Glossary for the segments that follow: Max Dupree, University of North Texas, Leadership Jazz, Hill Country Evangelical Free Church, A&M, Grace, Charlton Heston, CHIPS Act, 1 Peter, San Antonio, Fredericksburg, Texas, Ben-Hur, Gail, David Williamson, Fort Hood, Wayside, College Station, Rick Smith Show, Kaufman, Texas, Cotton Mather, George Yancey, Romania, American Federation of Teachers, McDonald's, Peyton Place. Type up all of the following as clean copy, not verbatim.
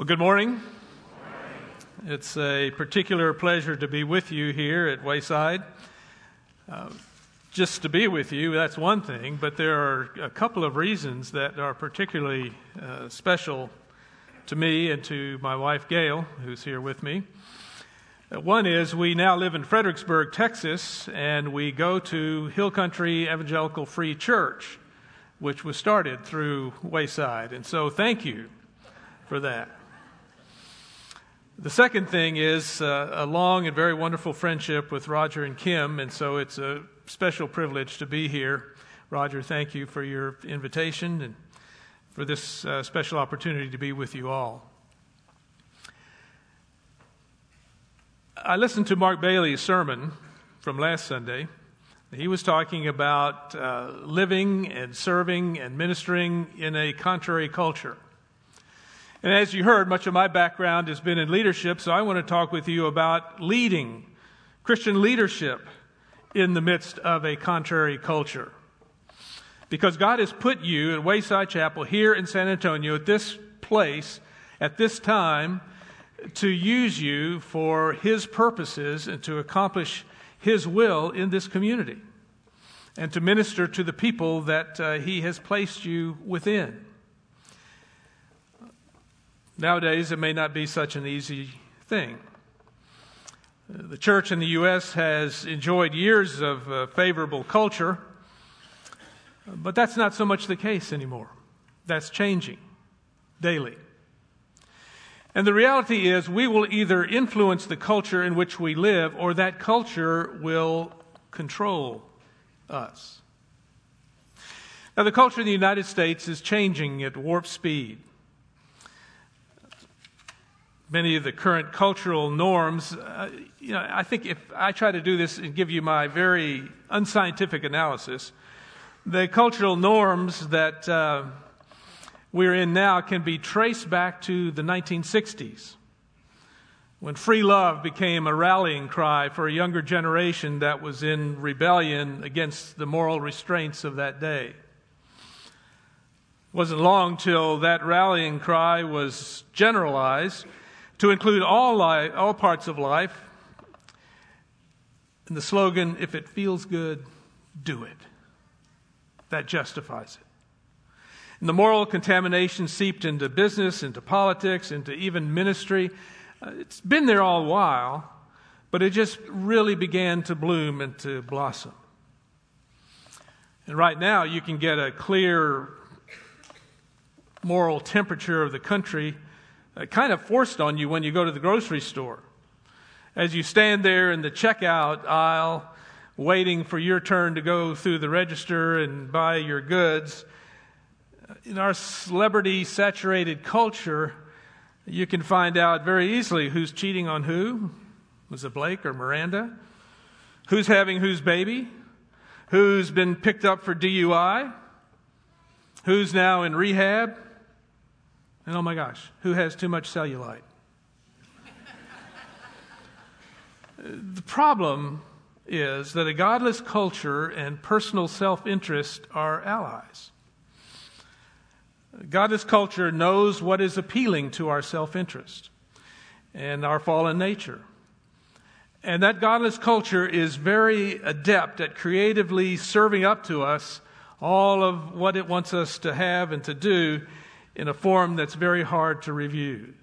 Well, good morning. It's a particular pleasure to be with you here at Wayside. Just to be with you, that's one thing, but there are a couple of reasons that are particularly special to me and to my wife, Gail, who's here with me. One is we now live in Fredericksburg, Texas, and we go to Hill Country Evangelical Free Church, which was started through Wayside. And so thank you for that. The second thing is a long and very wonderful friendship with Roger and Kim, and so it's a special privilege to be here. Roger, thank you for your invitation and for this special opportunity to be with you all. I listened to Mark Bailey's sermon from last Sunday. He was talking about living and serving and ministering in a contrary culture. And as you heard, much of my background has been in leadership, so I want to talk with you about leading, Christian leadership in the midst of a contrary culture. Because God has put you at Wayside Chapel here in San Antonio, at this place, at this time, to use you for His purposes and to accomplish His will in this community and to minister to the people that He has placed you within. Nowadays, it may not be such an easy thing. The church in the U.S. has enjoyed years of favorable culture, but that's not so much the case anymore. That's changing daily. And the reality is we will either influence the culture in which we live or that culture will control us. Now, the culture in the United States is changing at warp speed. Many of the current cultural norms, I think if I try to do this and give you my very unscientific analysis, the cultural norms that we're in now can be traced back to the 1960s, when free love became a rallying cry for a younger generation that was in rebellion against the moral restraints of that day. It wasn't long till that rallying cry was generalized to include all parts of life, and the slogan, if it feels good, do it. That justifies it. And the moral contamination seeped into business, into politics, into even ministry. It's been there all the while, but it just really began to bloom and to blossom. And right now, you can get a clear moral temperature of the country kind of forced on you when you go to the grocery store. As you stand there in the checkout aisle waiting for your turn to go through the register and buy your goods, in our celebrity-saturated culture, you can find out very easily who's cheating on who. Was it Blake or Miranda? Who's having whose baby? Who's been picked up for DUI? Who's now in rehab? And oh my gosh, who has too much cellulite? The problem is that a godless culture and personal self-interest are allies. A godless culture knows what is appealing to our self-interest and our fallen nature. And that godless culture is very adept at creatively serving up to us all of what it wants us to have and to do in a form that's very hard to refuse.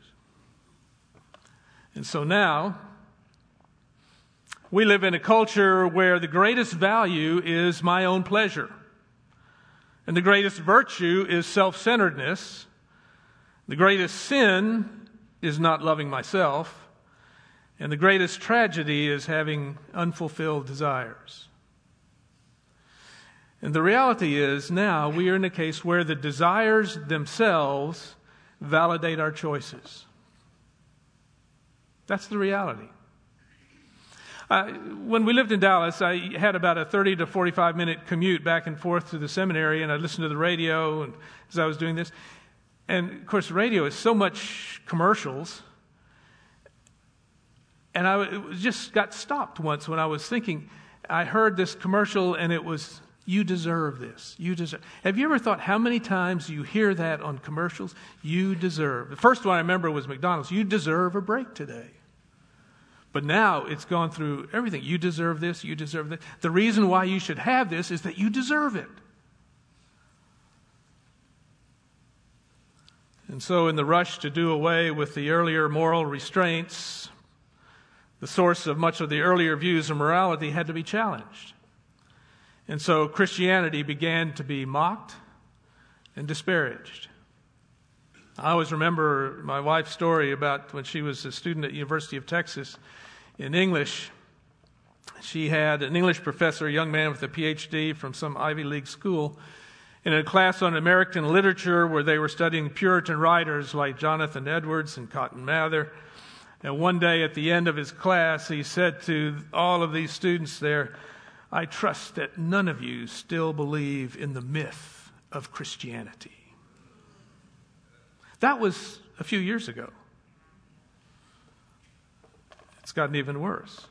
And so now, we live in a culture where the greatest value is my own pleasure, and the greatest virtue is self-centeredness, the greatest sin is not loving myself, and the greatest tragedy is having unfulfilled desires. And the reality is now we are in a case where the desires themselves validate our choices. That's the reality. When we lived in Dallas, I had about a 30 to 45-minute commute back and forth to the seminary, and I listened to the radio and, as I was doing this. And, of course, radio is so much commercials. And I just got stopped once when I was thinking. I heard this commercial, and it was You deserve this. You deserve. Have you ever thought how many times you hear that on commercials? You deserve. The first one I remember was McDonald's. You deserve a break today. But now it's gone through everything. You deserve this. You deserve that. The reason why you should have this is that you deserve it. And so in the rush to do away with the earlier moral restraints, the source of much of the earlier views of morality had to be challenged. And so Christianity began to be mocked and disparaged. I always remember my wife's story about when she was a student at University of Texas in English. She had an English professor, a young man with a PhD from some Ivy League school, in a class on American literature where they were studying Puritan writers like Jonathan Edwards and Cotton Mather. And one day at the end of his class, he said to all of these students there, "I trust that none of you still believe in the myth of Christianity." That was a few years ago. It's gotten even worse.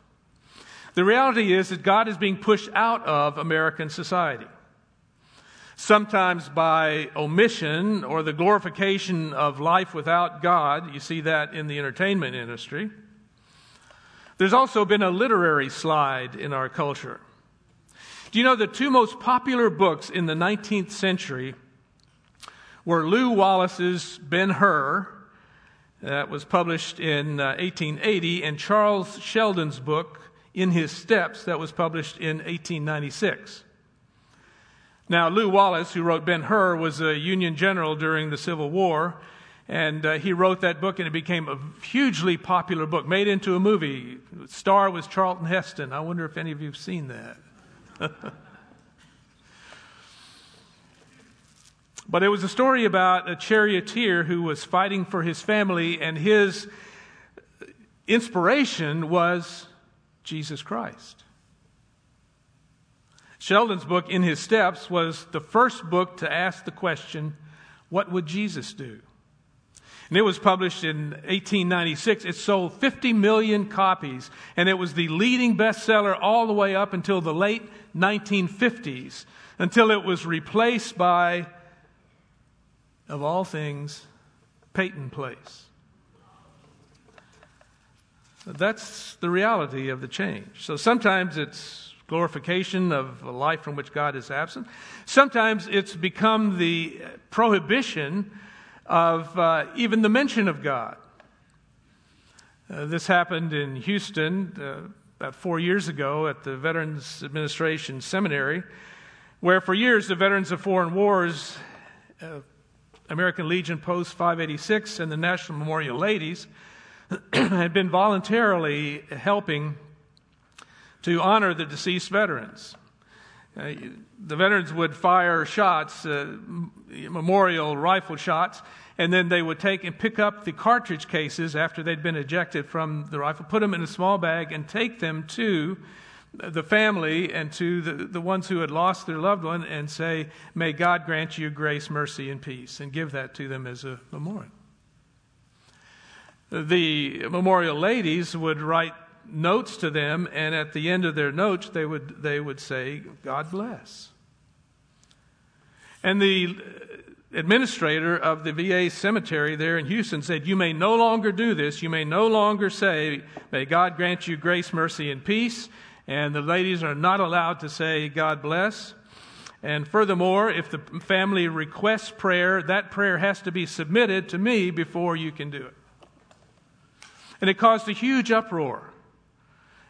The reality is that God is being pushed out of American society, sometimes by omission or the glorification of life without God. You see that in the entertainment industry. There's also been a literary slide in our culture. Do you know the two most popular books in the 19th century were Lew Wallace's Ben-Hur, that was published in 1880, and Charles Sheldon's book, In His Steps, that was published in 1896. Now, Lew Wallace, who wrote Ben-Hur, was a Union general during the Civil War, and he wrote that book, and it became a hugely popular book, made into a movie. The star was Charlton Heston. I wonder if any of you have seen that. But it was a story about a charioteer who was fighting for his family, and his inspiration was Jesus Christ. Sheldon's book, In His Steps, was the first book to ask the question, what would Jesus do? And it was published in 1896. It sold 50 million copies, and it was the leading bestseller all the way up until the late 1950s, until it was replaced by, of all things, Peyton Place. That's the reality of the change. So sometimes it's glorification of a life from which God is absent. Sometimes it's become the prohibition of even the mention of God. This happened in Houston about 4 years ago at the Veterans Administration Seminary, where for years the Veterans of Foreign Wars, American Legion Post 586, and the National Memorial Ladies had been voluntarily helping to honor the deceased veterans. The veterans would fire shots, memorial rifle shots, and then they would take and pick up the cartridge cases after they'd been ejected from the rifle, put them in a small bag, and take them to the family and to the ones who had lost their loved one and say, "May God grant you grace, mercy, and peace," and give that to them as a memorial. The memorial ladies would write notes to them, and at the end of their notes they would say, "God bless." And the administrator of the VA cemetery there in Houston said, "You may no longer do this. You may no longer say, 'May God grant you grace, mercy, and peace,' and the ladies are not allowed to say, 'God bless.' And furthermore, if the family requests prayer, that prayer has to be submitted to me before you can do it." And it caused a huge uproar.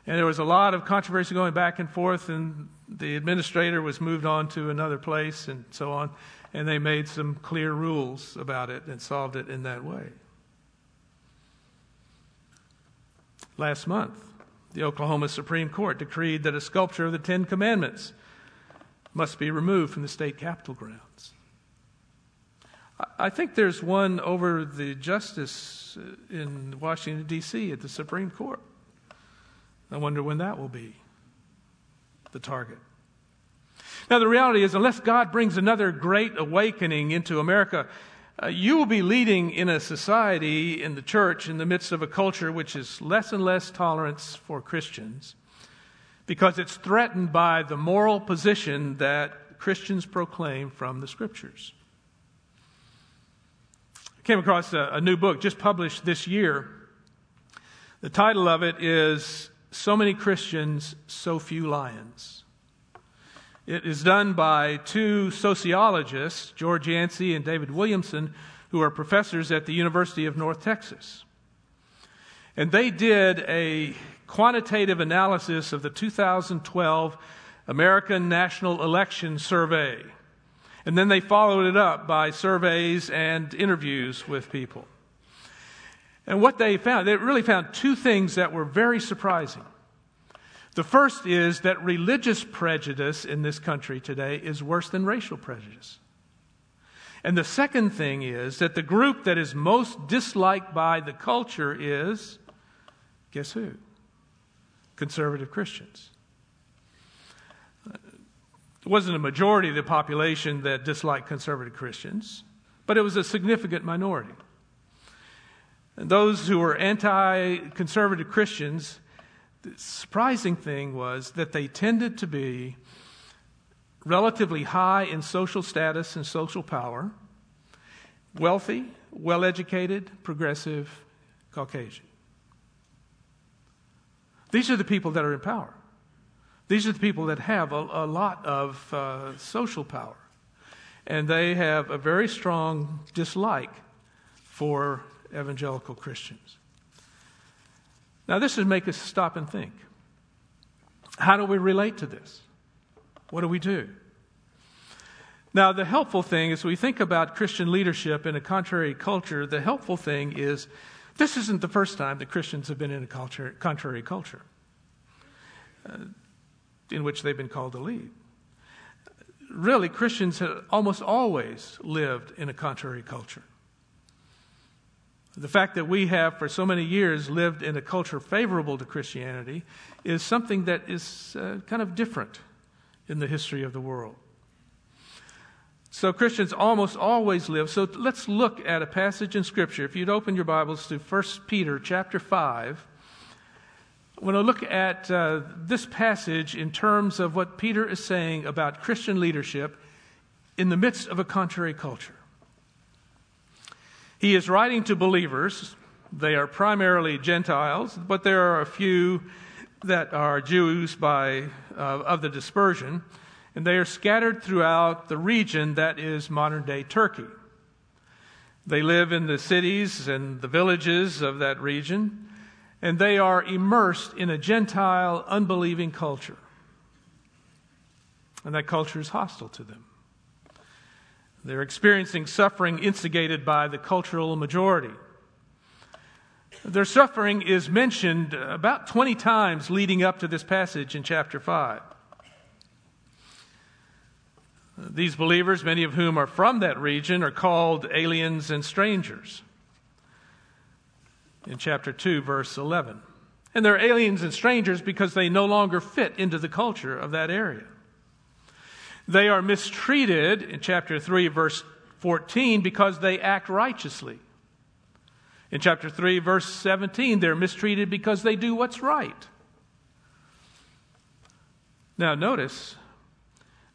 And there was a lot of controversy going back and forth, and the administrator was moved on to another place and so on, and they made some clear rules about it and solved it in that way. Last month, the Oklahoma Supreme Court decreed that a sculpture of the Ten Commandments must be removed from the state capitol grounds. I think there's one over the justice in Washington, D.C. at the Supreme Court. I wonder when that will be the target. Now, the reality is, unless God brings another great awakening into America, you will be leading in a society, in the church, in the midst of a culture which is less and less tolerance for Christians, because it's threatened by the moral position that that Christians proclaim from the Scriptures. I came across a new book just published this year. The title of it is So Many Christians, So Few Lions. It is done by two sociologists, George Yancey and David Williamson, who are professors at the University of North Texas. And they did a quantitative analysis of the 2012 American National Election Survey. And then they followed it up by surveys and interviews with people. And what they really found two things that were very surprising. The first is that religious prejudice in this country today is worse than racial prejudice. And the second thing is that the group that is most disliked by the culture is, guess who? Conservative Christians. It wasn't a majority of the population that disliked conservative Christians, but it was a significant minority. And those who were anti-conservative Christians, the surprising thing was that they tended to be relatively high in social status and social power, wealthy, well-educated, progressive, Caucasian. These are the people that are in power. These are the people that have a lot of social power. And they have a very strong dislike for evangelical Christians. Now, this should make us stop and think. How do we relate to this? What do we do? Now, the helpful thing is we think about Christian leadership in a contrary culture. The helpful thing is this isn't the first time that Christians have been in a contrary culture in which they've been called to lead. Really, Christians have almost always lived in a contrary culture. The fact that we have for so many years lived in a culture favorable to Christianity is something that is kind of different in the history of the world. So Christians almost always live. So let's look at a passage in Scripture. If you'd open your Bibles to 1 Peter chapter 5, I want to look at this passage in terms of what Peter is saying about Christian leadership in the midst of a contrary culture. He is writing to believers. They are primarily Gentiles, but there are a few that are Jews of the dispersion, and they are scattered throughout the region that is modern-day Turkey. They live in the cities and the villages of that region, and they are immersed in a Gentile, unbelieving culture. And that culture is hostile to them. They're experiencing suffering instigated by the cultural majority. Their suffering is mentioned about 20 times leading up to this passage in chapter 5. These believers, many of whom are from that region, are called aliens and strangers in chapter 2, verse 11. And they're aliens and strangers because they no longer fit into the culture of that area. They are mistreated in chapter 3, verse 14, because they act righteously. In chapter 3, verse 17, they're mistreated because they do what's right. Now notice,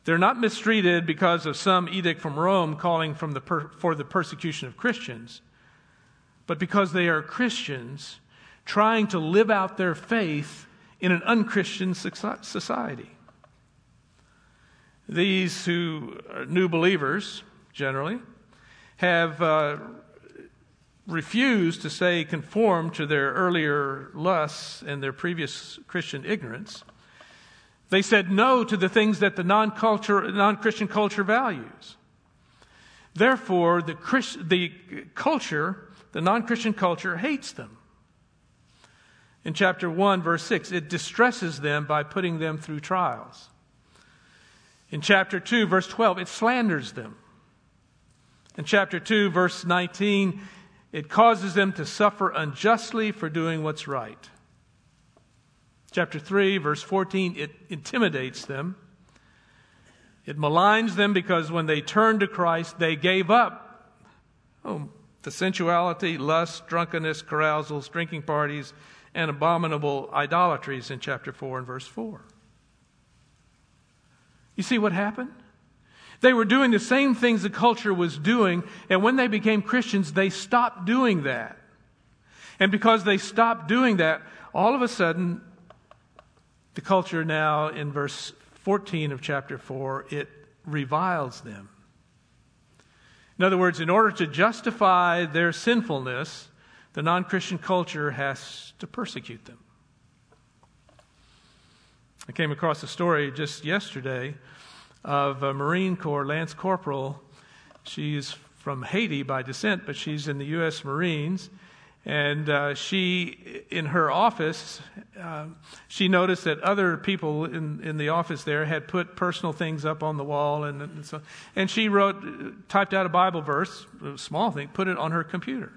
they're not mistreated because of some edict from Rome calling for the persecution of Christians, but because they are Christians trying to live out their faith in an unchristian society. These who are new believers, generally, have refused to stay conformed to their earlier lusts and their previous Christian ignorance. They said no to the things that the non-Christian culture values. Therefore, the non-Christian culture hates them. In chapter 1, verse 6, it distresses them by putting them through trials. In chapter 2, verse 12, it slanders them. In chapter 2, verse 19, it causes them to suffer unjustly for doing what's right. Chapter 3, verse 14, it intimidates them. It maligns them because when they turned to Christ, they gave up the sensuality, lust, drunkenness, carousals, drinking parties, and abominable idolatries in chapter 4 and verse 4. You see what happened? They were doing the same things the culture was doing, and when they became Christians, they stopped doing that. And because they stopped doing that, all of a sudden, the culture now, in verse 14 of chapter 4, it reviles them. In other words, in order to justify their sinfulness, the non-Christian culture has to persecute them. I came across a story just yesterday of a Marine Corps Lance Corporal. She's from Haiti by descent, but she's in the U.S. Marines. And she, in her office, she noticed that other people in the office there had put personal things up on the wall. And so, and she typed out a Bible verse, a small thing, put it on her computer.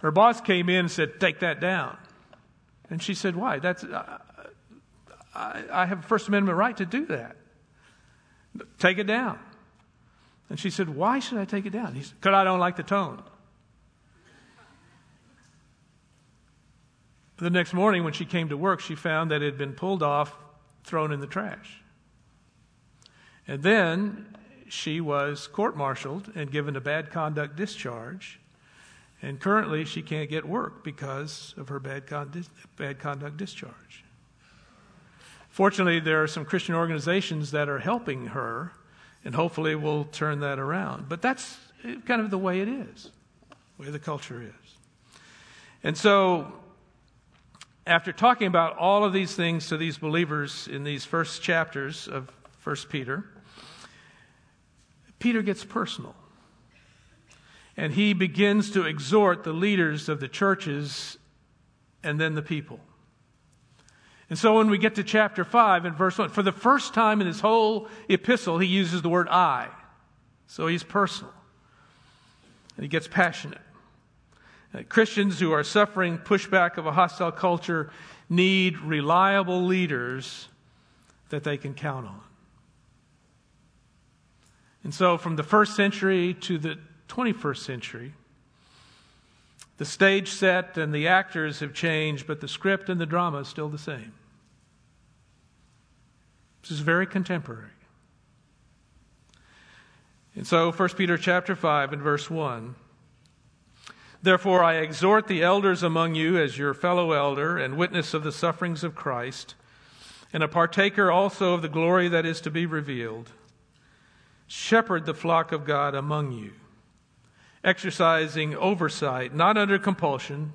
Her boss came in and said, "Take that down." And she said, "Why? I have a First Amendment right to do that. Take it down." And she said, "Why should I take it down?" He said, "Because I don't like the tone." The next morning when she came to work, she found that it had been pulled off, thrown in the trash. And then she was court-martialed and given a bad conduct discharge. And currently she can't get work because of her bad conduct discharge. Fortunately, there are some Christian organizations that are helping her, and hopefully will turn that around. But that's kind of the way it is, the way the culture is. And so, after talking about all of these things to these believers in these first chapters of 1 Peter, Peter gets personal. And he begins to exhort the leaders of the churches and then the people. And so when we get to chapter 5 and verse 1, for the first time in his whole epistle, he uses the word "I." So he's personal. And he gets passionate. Christians who are suffering pushback of a hostile culture need reliable leaders that they can count on. And so from the first century to the 21st century, the stage set and the actors have changed, but the script and the drama is still the same. This is very contemporary. And so 1 Peter chapter 5 and verse 1, "Therefore I exhort the elders among you as your fellow elder and witness of the sufferings of Christ, and a partaker also of the glory that is to be revealed. Shepherd the flock of God among you, exercising oversight, not under compulsion,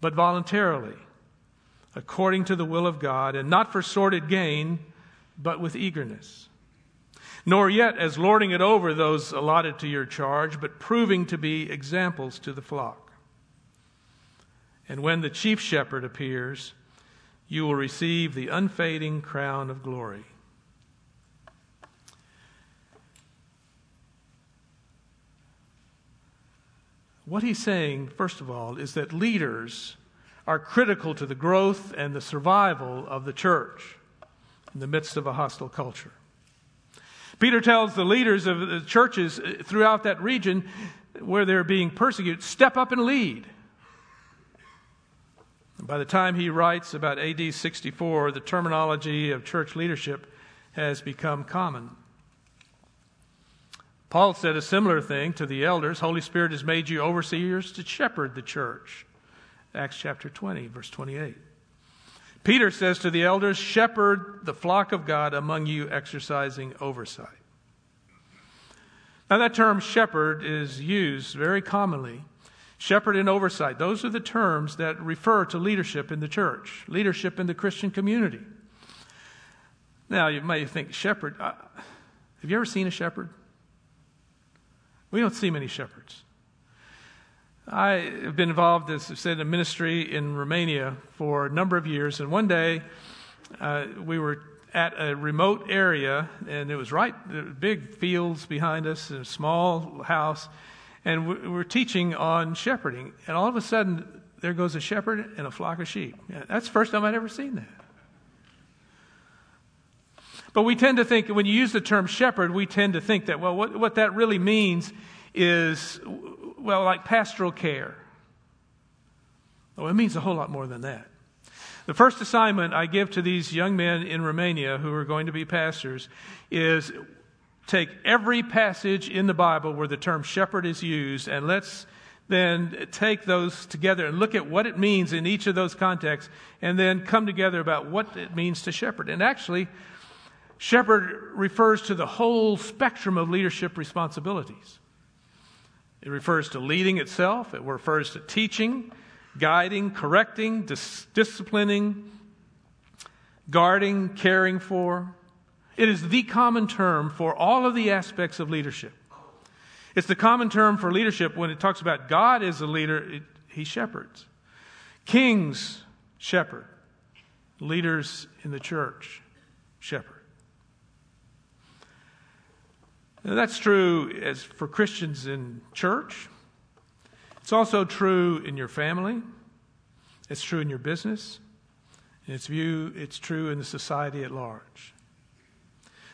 but voluntarily, according to the will of God, and not for sordid gain, but with eagerness. Nor yet as lording it over those allotted to your charge, but proving to be examples to the flock. And when the chief shepherd appears, you will receive the unfading crown of glory." What he's saying, first of all, is that leaders are critical to the growth and the survival of the church in the midst of a hostile culture. Peter tells the leaders of the churches throughout that region where they're being persecuted, step up and lead. And by the time he writes about AD 64, the terminology of church leadership has become common. Paul said a similar thing to the elders. "Holy Spirit has made you overseers to shepherd the church." Acts chapter 20, verse 28. Peter says to the elders, "Shepherd the flock of God among you, exercising oversight." Now that term shepherd is used very commonly. Shepherd and oversight, those are the terms that refer to leadership in the church, leadership in the Christian community. Now you may think, shepherd, have you ever seen a shepherd? We don't see many shepherds. I have been involved, as I said, in ministry in Romania for a number of years. And one day we were at a remote area, and it was there were big fields behind us and a small house. And we were teaching on shepherding. And all of a sudden, there goes a shepherd and a flock of sheep. Yeah, that's the first time I'd ever seen that. But we tend to think, when you use the term shepherd, we tend to think that, well, what that really means is, well, like pastoral care. Well, it means a whole lot more than that. The first assignment I give to these young men in Romania who are going to be pastors is take every passage in the Bible where the term shepherd is used, and let's then take those together and look at what it means in each of those contexts, and then come together about what it means to shepherd. And actually, shepherd refers to the whole spectrum of leadership responsibilities. It refers to leading itself. It refers to teaching, guiding, correcting, disciplining, guarding, caring for. It is the common term for all of the aspects of leadership. It's the common term for leadership when it talks about God as a leader, he shepherds. Kings shepherd. Leaders in the church shepherd. Now, that's true as for Christians in church. It's also true in your family. It's true in your business. And it's true in the society at large.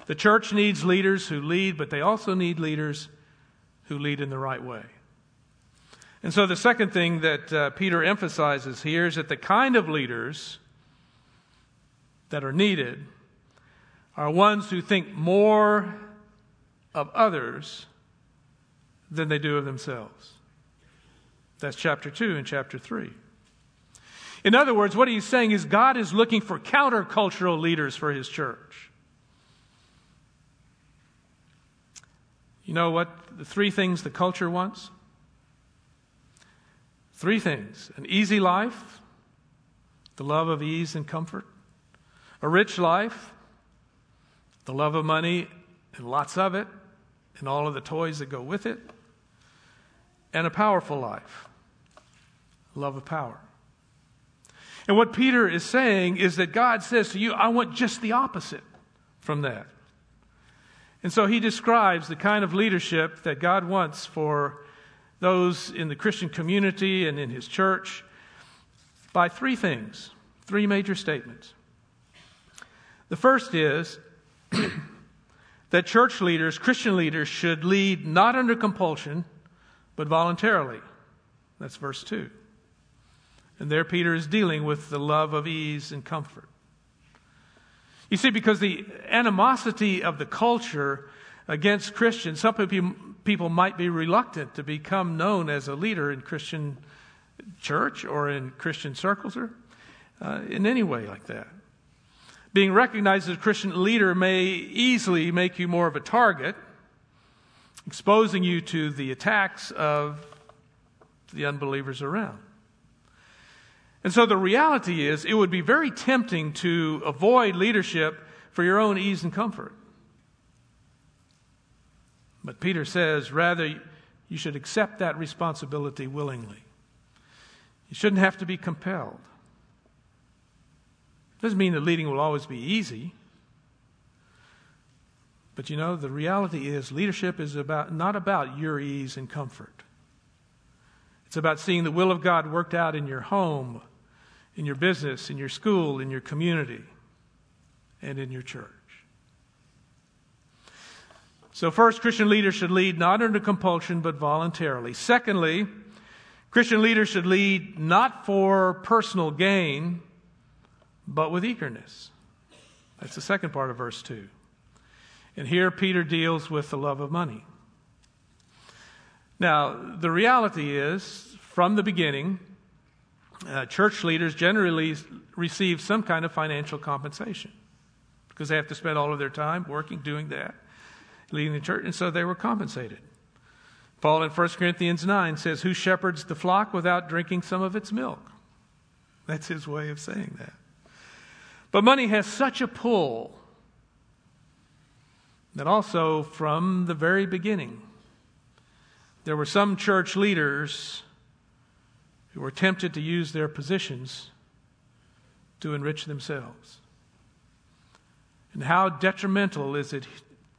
The church needs leaders who lead, but they also need leaders who lead in the right way. And so the second thing that Peter emphasizes here is that the kind of leaders that are needed are ones who think more of others than they do of themselves. That's chapter 2 and chapter 3. In other words, what he's saying is God is looking for countercultural leaders for his church. You know what the three things the culture wants? Three things. An easy life, the love of ease and comfort. A rich life, the love of money and lots of it, and all of the toys that go with it. And a powerful life, love of power. And what Peter is saying is that God says to you, I want just the opposite from that. And so he describes the kind of leadership that God wants for those in the Christian community and in his church by three things, three major statements. The first is that church leaders, Christian leaders, should lead not under compulsion, but voluntarily. That's verse 2. And there Peter is dealing with the love of ease and comfort. You see, because the animosity of the culture against Christians, some people might be reluctant to become known as a leader in Christian church or in Christian circles or in any way like that. Being recognized as a Christian leader may easily make you more of a target, exposing you to the attacks of the unbelievers around. And so the reality is, it would be very tempting to avoid leadership for your own ease and comfort. But Peter says, rather, you should accept that responsibility willingly. You shouldn't have to be compelled. It doesn't mean that leading will always be easy. But you know, the reality is, leadership is not about your ease and comfort. It's about seeing the will of God worked out in your home, in your business, in your school, in your community, and in your church. So first, Christian leaders should lead not under compulsion, but voluntarily. Secondly, Christian leaders should lead not for personal gain, but with eagerness. That's the second part of verse 2. And here Peter deals with the love of money. Now, the reality is, from the beginning, church leaders generally receive some kind of financial compensation because they have to spend all of their time working, doing that, leading the church, and so they were compensated. Paul in 1 Corinthians 9 says, "Who shepherds the flock without drinking some of its milk?" That's his way of saying that. But money has such a pull that also, from the very beginning, there were some church leaders who were tempted to use their positions to enrich themselves. And how detrimental is it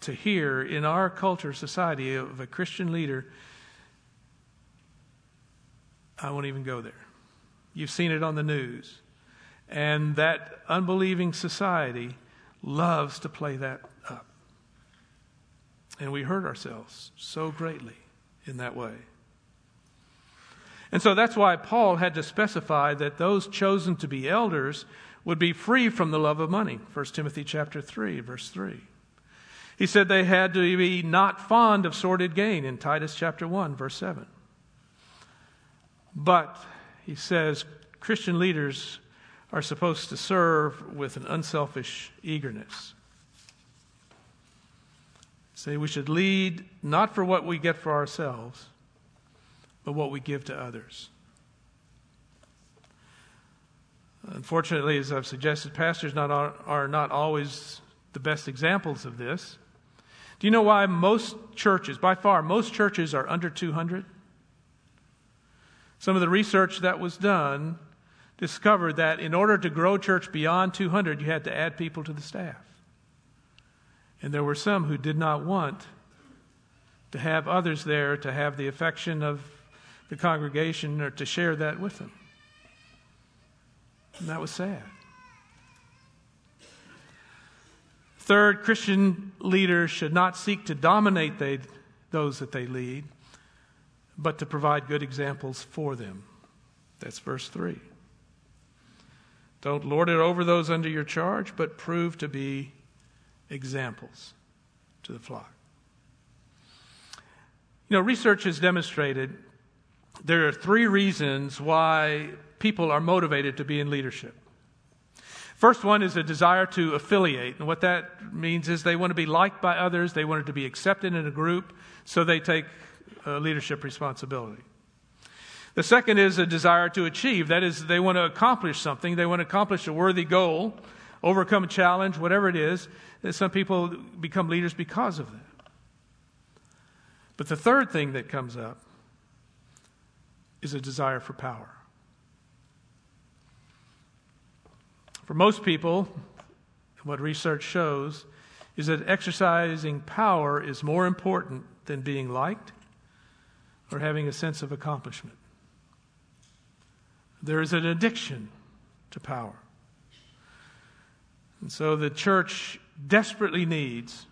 to hear in our culture, society, of a Christian leader, I won't even go there. You've seen it on the news. And that unbelieving society loves to play that up. And we hurt ourselves so greatly in that way. And so that's why Paul had to specify that those chosen to be elders would be free from the love of money. 1 Timothy chapter 3, verse 3. He said they had to be not fond of sordid gain in Titus chapter 1, verse 7. But, he says, Christian leaders are supposed to serve with an unselfish eagerness. Say we should lead not for what we get for ourselves, but what we give to others. Unfortunately, as I've suggested, pastors are not always the best examples of this. Do you know why most churches, by far most churches, are under 200? Some of the research that was done discovered that in order to grow church beyond 200, you had to add people to the staff. And there were some who did not want to have others there, to have the affection of the congregation, or to share that with them. And that was sad. Third, Christian leaders should not seek to dominate those that they lead, but to provide good examples for them. That's verse 3. Don't lord it over those under your charge, but prove to be examples to the flock. You know, research has demonstrated there are three reasons why people are motivated to be in leadership. First one is a desire to affiliate, and what that means is they want to be liked by others, they want to be accepted in a group, so they take leadership responsibility. The second is a desire to achieve. That is, they want to accomplish something. They want to accomplish a worthy goal, overcome a challenge, whatever it is. And some people become leaders because of that. But the third thing that comes up is a desire for power. For most people, what research shows is that exercising power is more important than being liked or having a sense of accomplishment. There is an addiction to power. And so the church desperately needs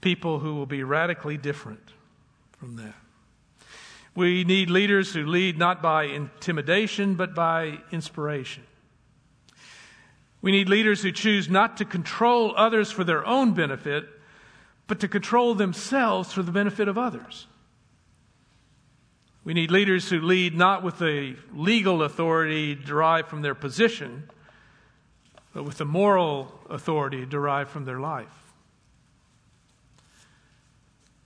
people who will be radically different from that. We need leaders who lead not by intimidation, but by inspiration. We need leaders who choose not to control others for their own benefit, but to control themselves for the benefit of others. We need leaders who lead not with the legal authority derived from their position, but with the moral authority derived from their life.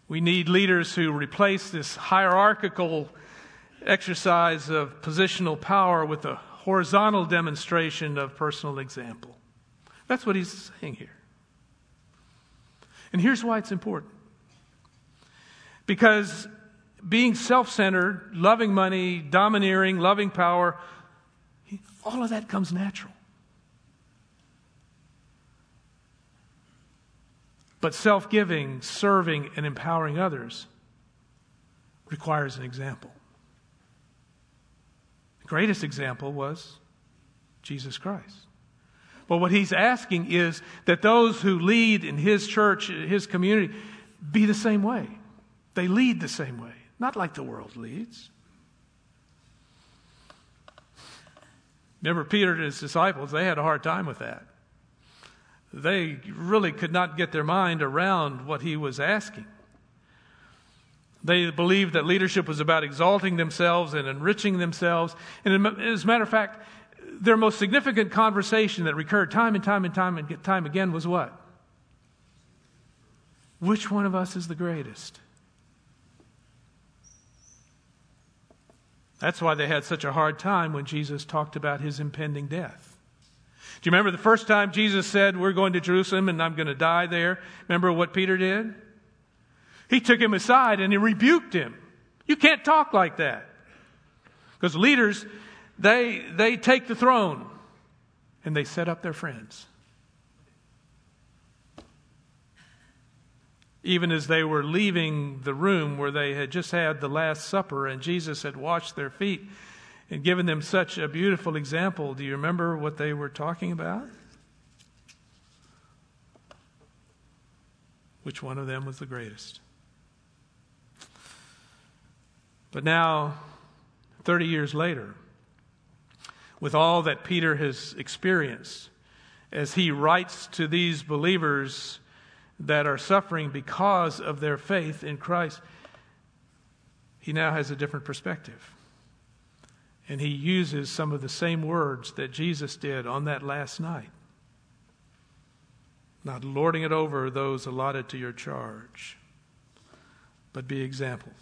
We need leaders who replace this hierarchical exercise of positional power with a horizontal demonstration of personal example. That's what he's saying here. And here's why it's important. Because being self-centered, loving money, domineering, loving power, all of that comes natural. But self-giving, serving, and empowering others requires an example. The greatest example was Jesus Christ. But what he's asking is that those who lead in his church, his community, be the same way. They lead the same way. Not like the world leads. Remember, Peter and his disciples, they had a hard time with that. They really could not get their mind around what he was asking. They believed that leadership was about exalting themselves and enriching themselves. And as a matter of fact, their most significant conversation that recurred time and time again was what? Which one of us is the greatest? That's why they had such a hard time when Jesus talked about his impending death. Do you remember the first time Jesus said, we're going to Jerusalem and I'm going to die there? Remember what Peter did? He took him aside and he rebuked him. You can't talk like that. Because leaders, they take the throne and they set up their friends. Even as they were leaving the room where they had just had the Last Supper and Jesus had washed their feet and given them such a beautiful example, do you remember what they were talking about? Which one of them was the greatest? But now, 30 years later, with all that Peter has experienced, as he writes to these believers that are suffering because of their faith in Christ, he now has a different perspective. And he uses some of the same words that Jesus did on that last night. Not lording it over those allotted to your charge, but be examples.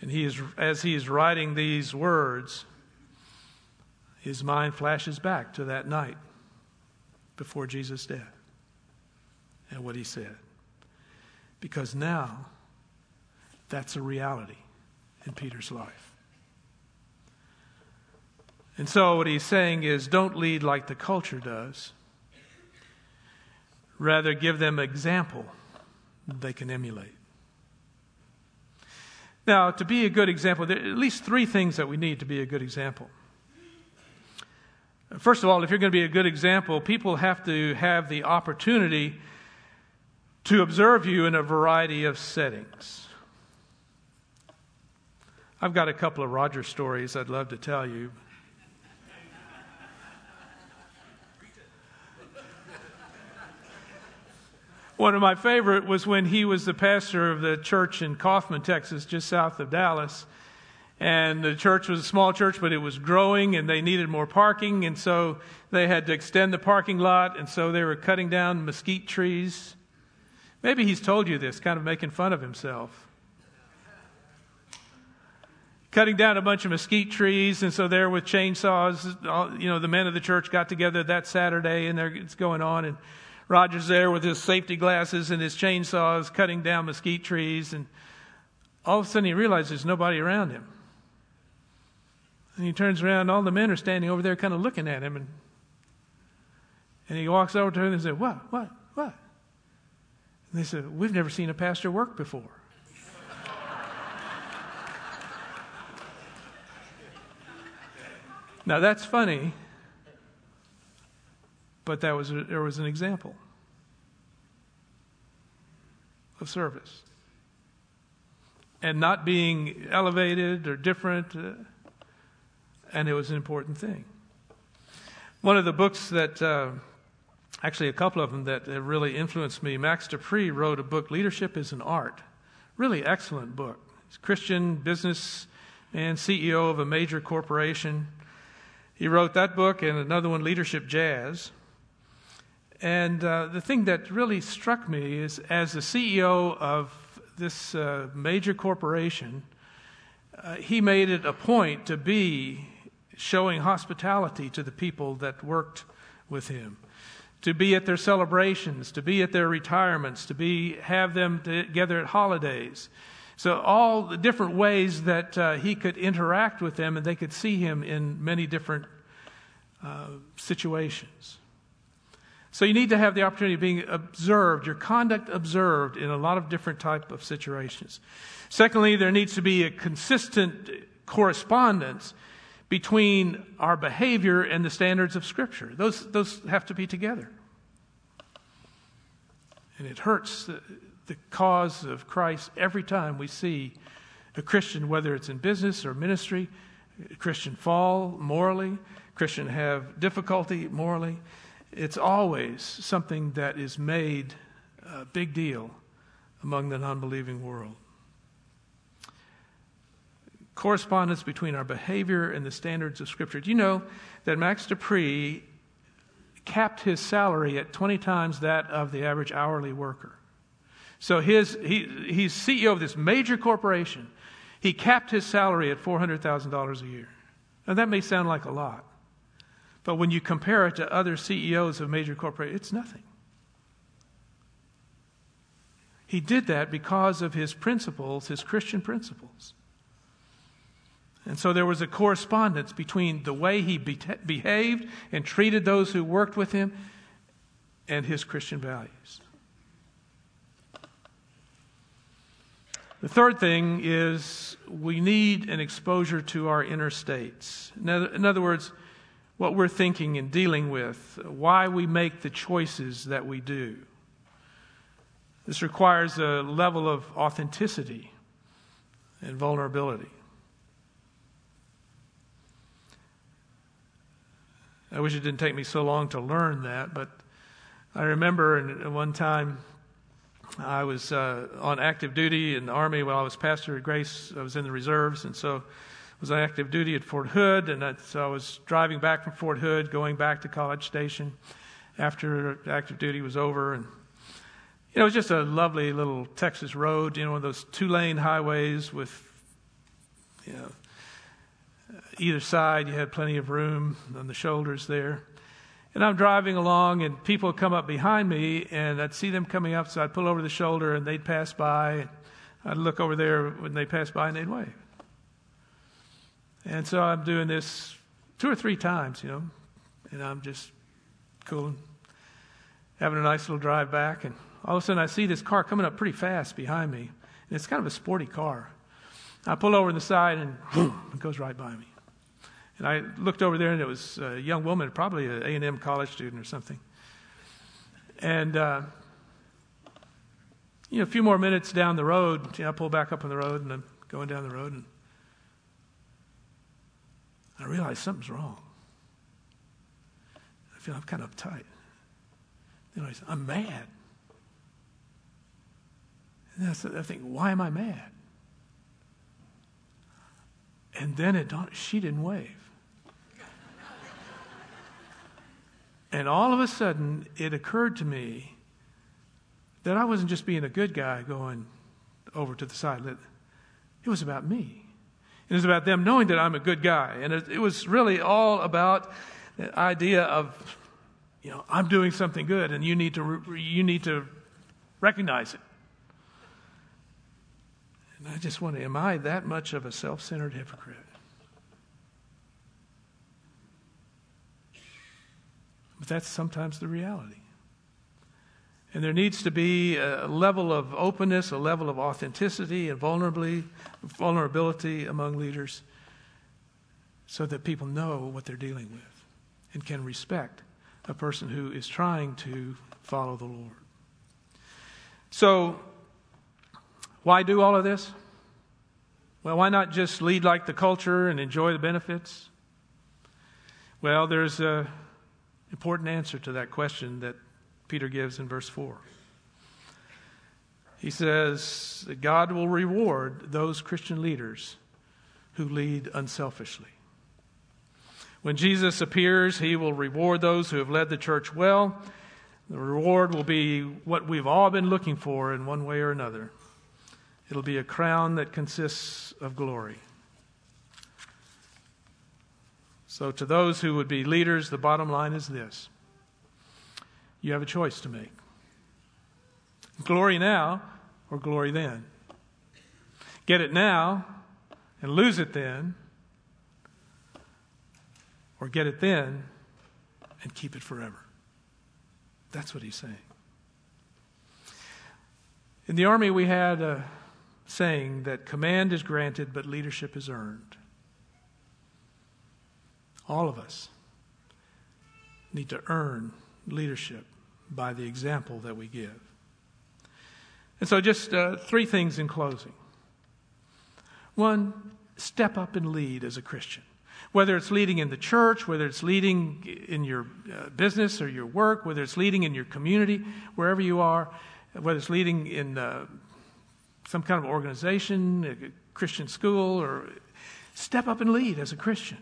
And as he is writing these words, his mind flashes back to that night before Jesus' death and what he said. Because now, that's a reality in Peter's life. And so what he's saying is, don't lead like the culture does. Rather, give them an example they can emulate. Now, to be a good example, there are at least three things that we need to be a good example. First of all, if you're going to be a good example, people have to have the opportunity to observe you in a variety of settings. I've got a couple of Roger stories I'd love to tell you. One of my favorite was when he was the pastor of the church in Kaufman, Texas, just south of Dallas. And the church was a small church, but it was growing, and they needed more parking. And so they had to extend the parking lot, and so they were cutting down mesquite trees. Maybe he's told you this, kind of making fun of himself. Cutting down a bunch of mesquite trees, and so there with chainsaws, you know, the men of the church got together that Saturday, and it's going on, and Roger's there with his safety glasses and his chainsaws cutting down mesquite trees, and all of a sudden he realizes there's nobody around him. And he turns around and all the men are standing over there kind of looking at him, and he walks over to him and says, what? And they said, we've never seen a pastor work before. Now that's funny. But there was an example of service. And not being elevated or different, and it was an important thing. One of the books that, actually a couple of them that really influenced me, Max Dupree wrote a book, Leadership is an Art. Really excellent book. He's a Christian business and CEO of a major corporation. He wrote that book and another one, Leadership Jazz. And the thing that really struck me is, as the CEO of this major corporation, he made it a point to be showing hospitality to the people that worked with him, to be at their celebrations, to be at their retirements, to have them together at holidays. So all the different ways that he could interact with them, and they could see him in many different situations. So you need to have the opportunity of being observed, your conduct observed in a lot of different type of situations. Secondly, there needs to be a consistent correspondence between our behavior and the standards of Scripture. Those have to be together. And it hurts the cause of Christ every time we see a Christian, whether it's in business or ministry, a Christian fall morally, a Christian have difficulty morally. It's always something that is made a big deal among the non-believing world. Correspondence between our behavior and the standards of Scripture. Do you know that Max Dupree capped his salary at 20 times that of the average hourly worker? So he's CEO of this major corporation. He capped his salary at $400,000 a year. Now that may sound like a lot. But when you compare it to other CEOs of major corporations, it's nothing. He did that because of his principles, his Christian principles. And so there was a correspondence between the way he behaved and treated those who worked with him and his Christian values. The third thing is we need an exposure to our inner states. In other words, what we're thinking and dealing with, why we make the choices that we do. This requires a level of authenticity and vulnerability. I wish it didn't take me so long to learn that, but I remember at one time I was on active duty in the Army while I was pastor at Grace. I was in the reserves, and so I was on active duty at Fort Hood, and so I was driving back from Fort Hood, going back to College Station after active duty was over. And it was just a lovely little Texas road, one of those two-lane highways with, either side you had plenty of room on the shoulders there. And I'm driving along, and people come up behind me, and I'd see them coming up, so I'd pull over the shoulder, and they'd pass by. And I'd look over there when they passed by, and they'd wave. And so I'm doing this two or three times, and I'm just cool, having a nice little drive back, and all of a sudden, I see this car coming up pretty fast behind me, and it's kind of a sporty car. I pull over to the side, and boom, it goes right by me. And I looked over there, and it was a young woman, probably an A&M college student or something. And, a few more minutes down the road, I pull back up on the road, and I'm going down the road, and I realize something's wrong. I'm kind of uptight. I'm mad. And I think, why am I mad? And then it dawned, she didn't wave. And all of a sudden, it occurred to me that I wasn't just being a good guy going over to the side. It was about me. It was about them knowing that I'm a good guy. And it was really all about the idea of, I'm doing something good, and you need to recognize it. And I just wonder, am I that much of a self-centered hypocrite? But that's sometimes the reality. And there needs to be a level of openness, a level of authenticity and vulnerability among leaders so that people know what they're dealing with and can respect a person who is trying to follow the Lord. So, why do all of this? Well, why not just lead like the culture and enjoy the benefits? Well, there's an important answer to that question that Peter gives in verse 4. He says that God will reward those Christian leaders who lead unselfishly. When Jesus appears, he will reward those who have led the church well. The reward will be what we've all been looking for in one way or another. It'll be a crown that consists of glory. So to those who would be leaders, the bottom line is this. You have a choice to make. Glory now or glory then. Get it now and lose it then. Or get it then and keep it forever. That's what he's saying. In the Army, we had a saying that command is granted, but leadership is earned. All of us need to earn leadership by the example that we give. And so just three things in closing. One, step up and lead as a Christian. Whether it's leading in the church, whether it's leading in your business or your work, whether it's leading in your community, wherever you are, whether it's leading in some kind of organization, a Christian school, or step up and lead as a Christian.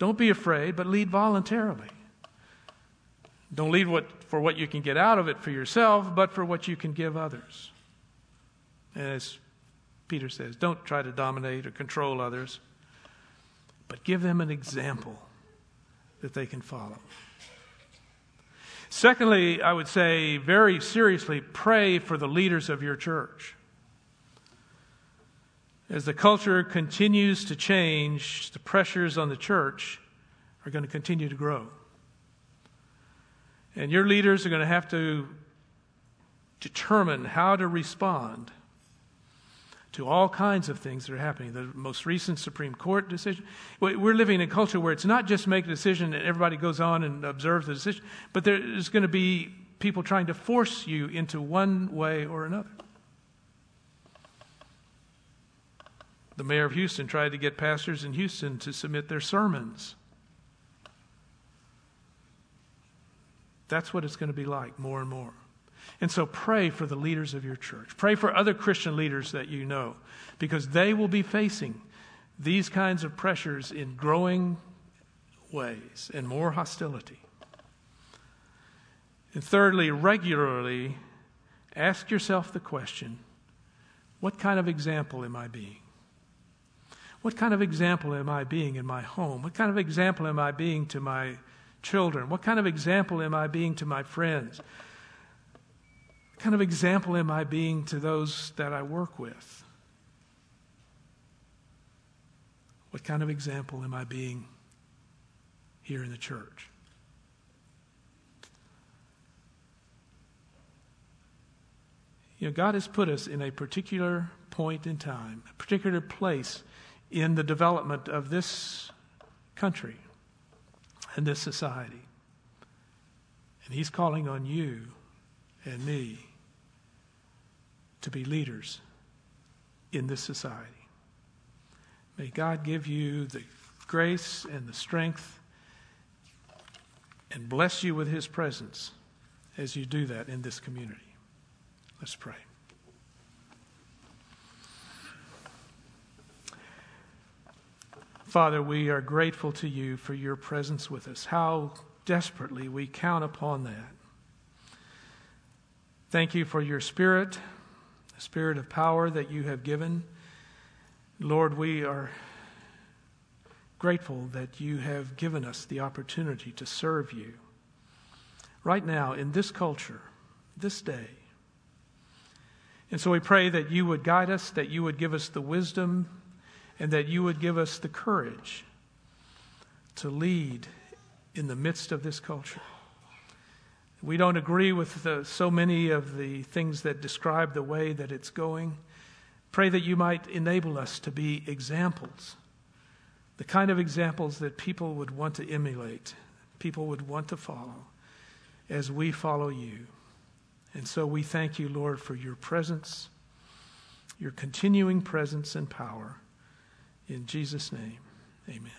Don't be afraid, but lead voluntarily. Don't lead for what you can get out of it for yourself, but for what you can give others. And as Peter says, don't try to dominate or control others, but give them an example that they can follow. Secondly, I would say very seriously, pray for the leaders of your church. As the culture continues to change, the pressures on the church are going to continue to grow. And your leaders are going to have to determine how to respond to all kinds of things that are happening. The most recent Supreme Court decision. We're living in a culture where it's not just make a decision and everybody goes on and observes the decision, but there's going to be people trying to force you into one way or another. The mayor of Houston tried to get pastors in Houston to submit their sermons That's what it's going to be like more and more. And so pray for the leaders of your church. Pray for other Christian leaders that you know, because they will be facing these kinds of pressures in growing ways and more hostility. And thirdly, regularly ask yourself the question, what kind of example am I being? What kind of example am I being in my home? What kind of example am I being to my children? What kind of example am I being to my friends? What kind of example am I being to those that I work with? What kind of example am I being here in the church? You know, God has put us in a particular point in time, a particular place in the development of this country and this society. And He's calling on you and me to be leaders in this society. May God give you the grace and the strength and bless you with His presence as you do that in this community. Let's pray. Father, we are grateful to You for Your presence with us. How desperately we count upon that. Thank You for Your Spirit, the Spirit of power that You have given. Lord, we are grateful that You have given us the opportunity to serve You. Right now, in this culture, this day. And so we pray that You would guide us, that You would give us the wisdom, and that You would give us the courage to lead in the midst of this culture. We don't agree with so many of the things that describe the way that it's going. Pray that You might enable us to be examples, the kind of examples that people would want to emulate, people would want to follow as we follow You. And so we thank You, Lord, for Your presence, Your continuing presence and power. In Jesus' name, amen.